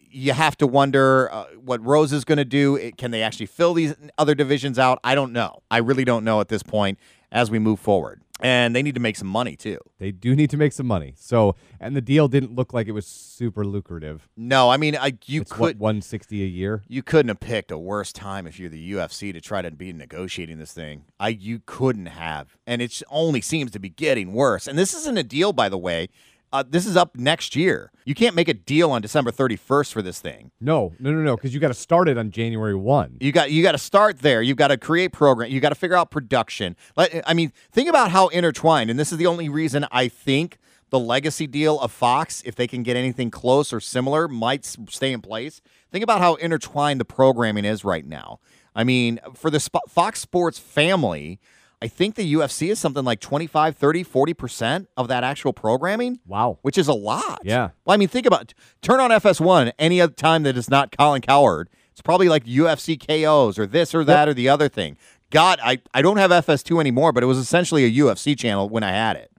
you have to wonder uh, what Rose is going to do. It, can they actually fill these other divisions out? I don't know. I really don't know at this point as we move forward. And they need to make some money, too. They do need to make some money. So, and the deal didn't look like it was super lucrative. No, I mean, I, you it's could... What, one hundred sixty dollars a year? You couldn't have picked a worse time if you're the U F C to try to be negotiating this thing. I, you couldn't have. And it only seems to be getting worse. And this isn't a deal, by the way. Uh, this is up next year. You can't make a deal on December thirty-first for this thing. No, no, no, no, because you got to start it on January first. You got you got to start there. You've got to create program. You got to figure out production. Let, I mean, think about how intertwined, and this is the only reason I think the legacy deal of Fox, if they can get anything close or similar, might stay in place. Think about how intertwined the programming is right now. I mean, for the Sp- Fox Sports family, I think the U F C is something like twenty-five, thirty, forty percent of that actual programming. Wow. Which is a lot. Yeah. Well, I mean, think about it. Turn on F S one any other time that it's not Colin Cowherd. It's probably like U F C K Os or this or that yep. or the other thing. God, I, I don't have F S two anymore, but it was essentially a U F C channel when I had it.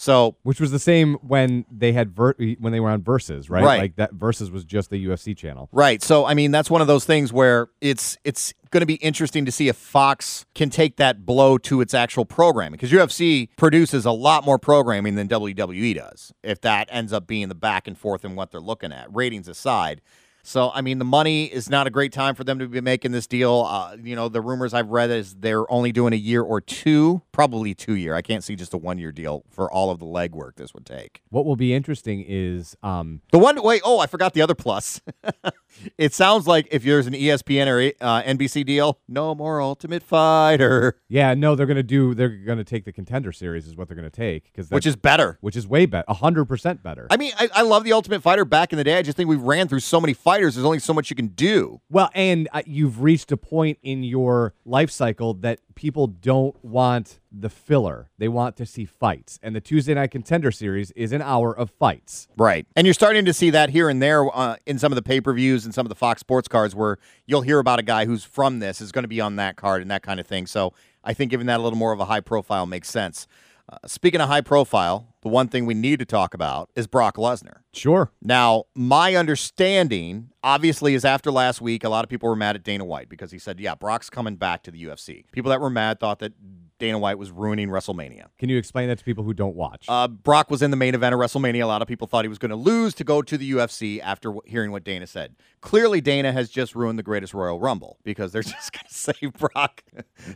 So, which was the same when they had ver- when they were on Versus, right? Right. Like that Versus was just the U F C channel, right? So, I mean, that's one of those things where it's it's going to be interesting to see if Fox can take that blow to its actual programming, because U F C produces a lot more programming than W W E does. If that ends up being the back and forth and what they're looking at, ratings aside. So, I mean, the money is not a great time for them to be making this deal. Uh, you know, the rumors I've read is they're only doing a year or two, probably two year. I can't see just a one-year deal for all of the legwork this would take. What will be interesting is... Um, the one... Wait, oh, I forgot the other plus. It sounds like if there's an E S P N or uh, N B C deal, no more Ultimate Fighter. Yeah, no, they're going to do... They're going to take the Contender Series is what they're going to take. Cause which is better. Which is way better. one hundred percent better. I mean, I, I love the Ultimate Fighter back in the day. I just think we ran through so many fights. There's only so much you can do. Well, and uh, you've reached a point in your life cycle that people don't want the filler. They want to see fights. And the Tuesday Night Contender Series is an hour of fights. Right. And you're starting to see that here and there uh, in some of the pay-per-views and some of the Fox Sports cards where you'll hear about a guy who's from this is going to be on that card and that kind of thing. So I think giving that a little more of a high profile makes sense. Uh, speaking of high profile, the one thing we need to talk about is Brock Lesnar. Sure. Now, my understanding, obviously, is after last week, a lot of people were mad at Dana White because he said, yeah, Brock's coming back to the U F C. People that were mad thought that Dana White was ruining WrestleMania. Can you explain that to people who don't watch? Uh, Brock was in the main event of WrestleMania. A lot of people thought he was going to lose to go to the U F C after w- hearing what Dana said. Clearly, Dana has just ruined the greatest Royal Rumble because they're just going to save Brock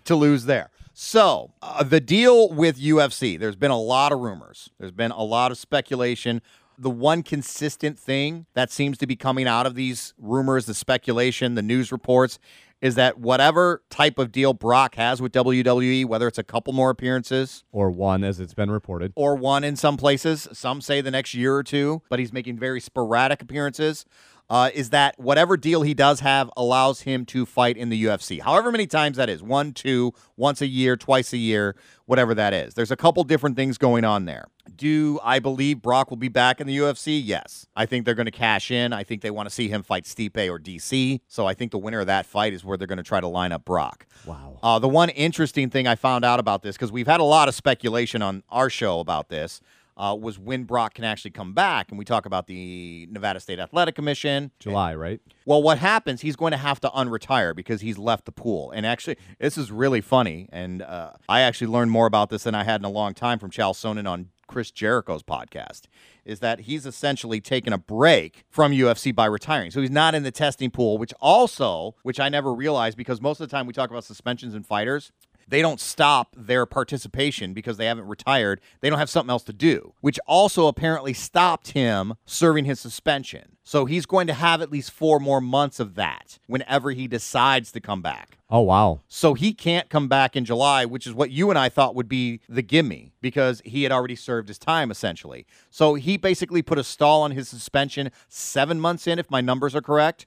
to lose there. So, uh, the deal with U F C, there's been a lot of rumors. There's been a lot of speculation. The one consistent thing that seems to be coming out of these rumors, the speculation, the news reports, is that whatever type of deal Brock has with W W E, whether it's a couple more appearances... Or one, as it's been reported. Or one in some places. Some say the next year or two, but he's making very sporadic appearances. Uh, is that whatever deal he does have allows him to fight in the U F C. However many times that is, one, two, once a year, twice a year, whatever that is. There's a couple different things going on there. Do I believe Brock will be back in the U F C? Yes. I think they're going to cash in. I think they want to see him fight Stipe or D C. So I think the winner of that fight is where they're going to try to line up Brock. Wow. Uh, the one interesting thing I found out about this, because we've had a lot of speculation on our show about this, Uh, was when Brock can actually come back. And we talk about the Nevada State Athletic Commission. July, and, right? Well, what happens, he's going to have to unretire because he's left the pool. And actually, this is really funny. And uh, I actually learned more about this than I had in a long time from Chael Sonnen on Chris Jericho's podcast, is that he's essentially taken a break from U F C by retiring. So he's not in the testing pool, which also, which I never realized, because most of the time we talk about suspensions and fighters, they don't stop their participation because they haven't retired. They don't have something else to do, which also apparently stopped him serving his suspension. So he's going to have at least four more months of that whenever he decides to come back. Oh, wow. So he can't come back in July, which is what you and I thought would be the gimme, because he had already served his time, essentially. So he basically put a stall on his suspension seven months in, if my numbers are correct.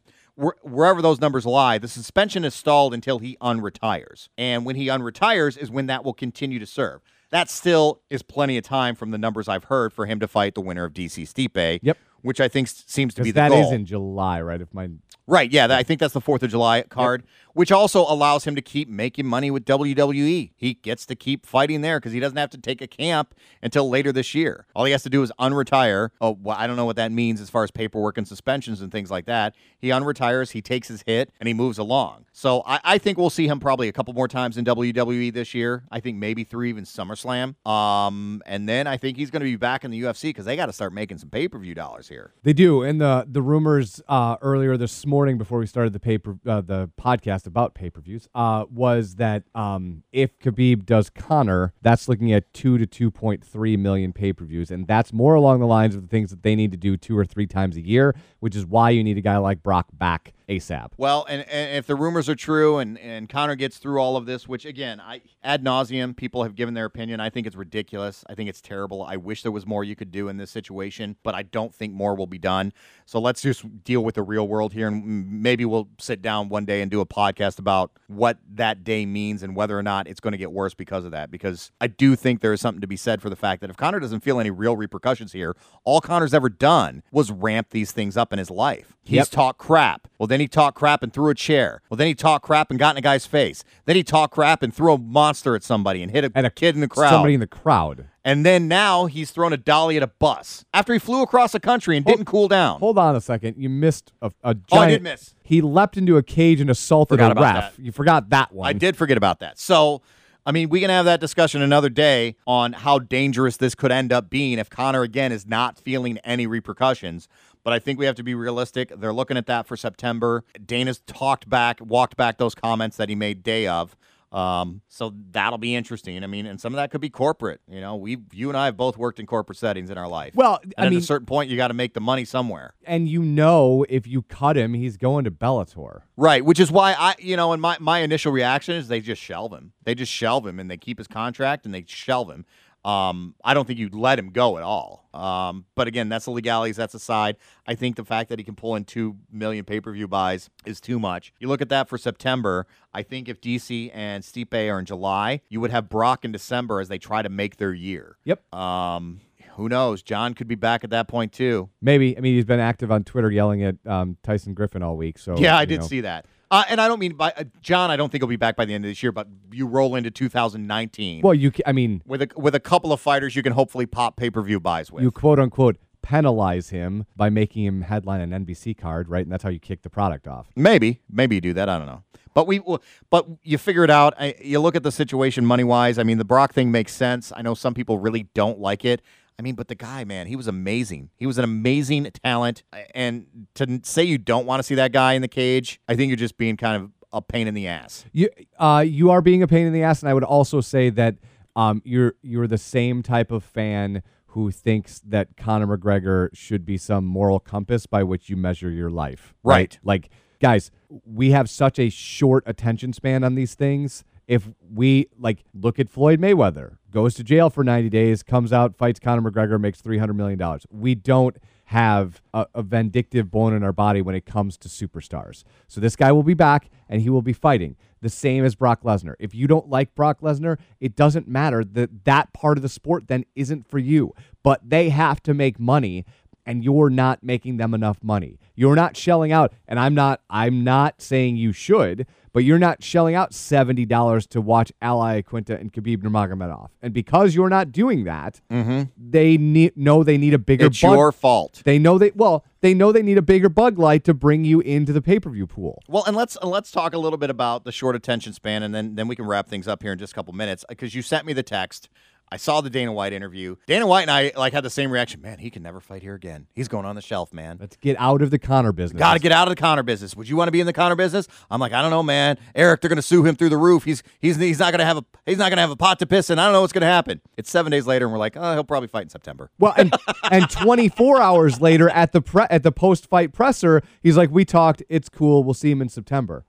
Wherever those numbers lie, the suspension is stalled until he unretires. And when he unretires is when that will continue to serve. That still is plenty of time from the numbers I've heard for him to fight the winner of D C Stipe, yep. which I think seems to be the that goal. That is in July, right? If my Right, yeah, that, I think that's the fourth of July card, yep. which also allows him to keep making money with W W E. He gets to keep fighting there because he doesn't have to take a camp until later this year. All he has to do is unretire. Oh, well, I don't know what that means as far as paperwork and suspensions and things like that. He unretires, he takes his hit, and he moves along. So I, I think we'll see him probably a couple more times in W W E this year. I think maybe three, even SummerSlam. Um, and then I think he's going to be back in the U F C because they got to start making some pay-per-view dollars here. They do, and the, the rumors uh, earlier this morning, morning before we started the paper uh, the podcast about pay-per-views uh was that um if Khabib does Conor, that's looking at two to two point three million pay-per-views, and that's more along the lines of the things that they need to do two or three times a year, which is why you need a guy like Brock back ASAP. Well, and, and if the rumors are true and, and Conor gets through all of this, which, again, I ad nauseum, people have given their opinion. I think it's ridiculous. I think it's terrible. I wish there was more you could do in this situation, but I don't think more will be done. So let's just deal with the real world here, and maybe we'll sit down one day and do a podcast about what that day means and whether or not it's going to get worse because of that, because I do think there is something to be said for the fact that if Conor doesn't feel any real repercussions here, all Conor's ever done was ramp these things up in his life. He's yep. talked crap. Well, then he talked crap and threw a chair. Well, then he talked crap and got in a guy's face. Then he talked crap and threw a monster at somebody and hit a, and a kid in the crowd. Somebody in the crowd. And then now he's thrown a dolly at a bus after he flew across the country and hold, didn't cool down. Hold on a second. You missed a, a giant. Oh, I did miss. He leapt into a cage and assaulted forgot a ref. That. You forgot that one. I did forget about that. So, I mean, we can have that discussion another day on how dangerous this could end up being if Conor, again, is not feeling any repercussions. But I think we have to be realistic. They're looking at that for September. Dana's talked back, walked back those comments that he made day of. Um, so that'll be interesting. I mean, and some of that could be corporate. You know, we, you and I have both worked in corporate settings in our life. Well, and I at mean, a certain point, you got to make the money somewhere. And you know, if you cut him, he's going to Bellator. Right, which is why I, you know, and my, my initial reaction is they just shelve him. They just shelve him and they keep his contract and they shelve him. Um, I don't think you'd let him go at all. Um, but again, that's the legalities, that's aside. I think the fact that he can pull in two million pay-per-view buys is too much. You look at that for September. I think if D C and Stipe are in July, you would have Brock in December as they try to make their year. Yep. Um, who knows? John could be back at that point too. Maybe. I mean, he's been active on Twitter yelling at um, Tyson Griffin all week. So yeah, I did know. see that. Uh, and I don't mean by uh, John. I don't think he'll be back by the end of this year. But you roll into two thousand nineteen. Well, you. I mean, with a with a couple of fighters, you can hopefully pop pay per view buys with. You quote unquote penalize him by making him headline an N B C card, right? And that's how you kick the product off. Maybe, maybe you do that. I don't know. But we, but you figure it out. I, you look at the situation money wise. I mean, the Brock thing makes sense. I know some people really don't like it. I mean, but the guy, man, he was amazing. He was an amazing talent. And to say you don't want to see that guy in the cage, I think you're just being kind of a pain in the ass. You, uh, you are being a pain in the ass, and I would also say that um, you're you're the same type of fan who thinks that Conor McGregor should be some moral compass by which you measure your life. Right. right? Like, guys, we have such a short attention span on these things. If we, like, look at Floyd Mayweather, goes to jail for ninety days, comes out, fights Conor McGregor, makes three hundred million dollars. We don't have a, a vindictive bone in our body when it comes to superstars. So this guy will be back, and he will be fighting. The same as Brock Lesnar. If you don't like Brock Lesnar, it doesn't matter. That that part of the sport then isn't for you. But they have to make money, and you're not making them enough money. You're not shelling out, and I'm not, I'm not saying you should, but you're not shelling out seventy dollars to watch Al Iaquinta and Khabib Nurmagomedov. And because you're not doing that, mm-hmm. they need, know they need a bigger it's bug. It's your fault. They know they, well, they know they need a bigger bug light to bring you into the pay-per-view pool. Well, and let's and let's talk a little bit about the short attention span, and then, then we can wrap things up here in just a couple minutes, because you sent me the text. I saw the Dana White interview. Dana White and I like had the same reaction. Man, he can never fight here again. He's going on the shelf, man. Let's get out of the Conor business. Got to get out of the Conor business. Would you want to be in the Conor business? I'm like, I don't know, man. Eric, they're going to sue him through the roof. He's he's he's not going to have a he's not going to have a pot to piss in. I don't know what's going to happen. It's seven days later, and we're like, oh, he'll probably fight in September. Well, and, and twenty-four hours later at the pre- at the post-fight presser, he's like, we talked. It's cool. We'll see him in September.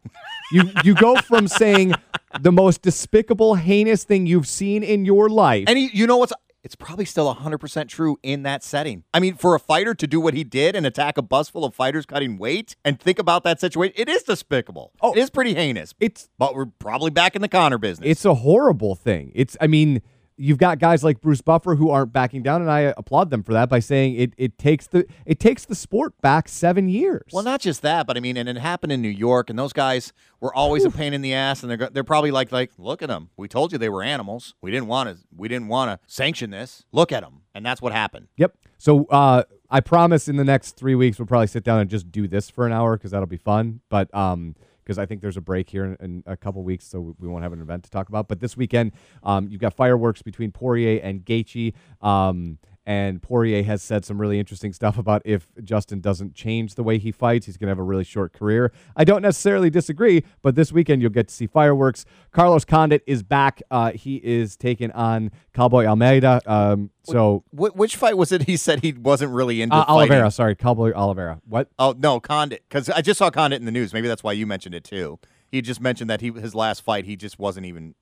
You you go from saying the most despicable, heinous thing you've seen in your life. And he, you know what's, it's probably still one hundred percent true in that setting. I mean, for a fighter to do what he did and attack a bus full of fighters cutting weight and think about that situation, it is despicable. Oh, it is pretty heinous. It's, but we're probably back in the Conor business. It's a horrible thing. It's, I mean, you've got guys like Bruce Buffer who aren't backing down, and I applaud them for that by saying it it takes the it takes the sport back seven years. Well, not just that, but I mean, and it happened in New York, and those guys were always Oof. a pain in the ass, and they're they're probably like like look at them. We told you they were animals. We didn't want to we didn't want to sanction this. Look at them, and that's what happened. Yep. So uh, I promise in the next three weeks we'll probably sit down and just do this for an hour because that'll be fun. But um. because I think there's a break here in, in a couple weeks, so we won't have an event to talk about. But this weekend, um, you've got fireworks between Poirier and Gaethje, um, and Poirier has said some really interesting stuff about if Justin doesn't change the way he fights, he's going to have a really short career. I don't necessarily disagree, but this weekend you'll get to see fireworks. Carlos Condit is back. Uh, he is taking on Cowboy Almeida. Um, so, which, which fight was it he said he wasn't really into uh, fighting? Oliveira, sorry, Cowboy Oliveira. What? Oh, no, Condit, because I just saw Condit in the news. Maybe that's why you mentioned it, too. He just mentioned that he his last fight, he just wasn't even,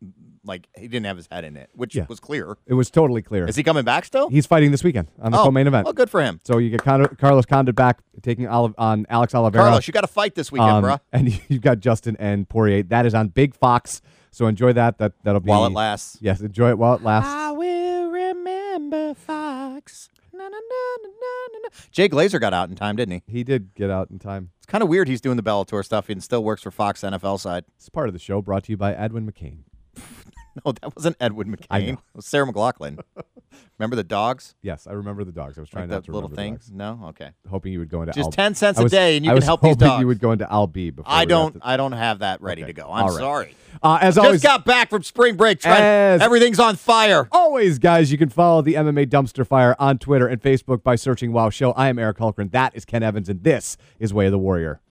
like, he didn't have his head in it, which yeah. was clear. It was totally clear. Is he coming back still? He's fighting this weekend on the oh, co-main event. Well, good for him. So you get Con- Carlos Condit back, taking Olive- on Alex Oliveira. Carlos, you got to fight this weekend, um, bro. And you've got Justin and Poirier. That is on Big Fox, so enjoy that. that that'll be While it lasts. Yes, enjoy it while it lasts. I will remember Fox. Na, na, na, na, na, na. Jay Glazer got out in time, didn't he? He did get out in time. It's kind of weird he's doing the Bellator stuff and still works for Fox N F L side. It's part of the show brought to you by Edwin McCain. No, that wasn't Edwin McCain. I know. It was Sarah McLachlan. Remember the dogs? Yes, I remember the dogs. I was trying like not to remember thing? the dogs. No? Okay. Hoping you would go into Just Al- ten cents was, a day and you I can help these dogs. I was hoping you would go into Al B. Before I don't, to- I don't have that ready okay. to go. I'm right. sorry. Uh, as always, just got back from spring break. Trent. Everything's on fire. Always, guys, you can follow the M M A Dumpster Fire on Twitter and Facebook by searching Wow Show. I am Eric Hulgren. That is Ken Evans, and this is Way of the Warrior.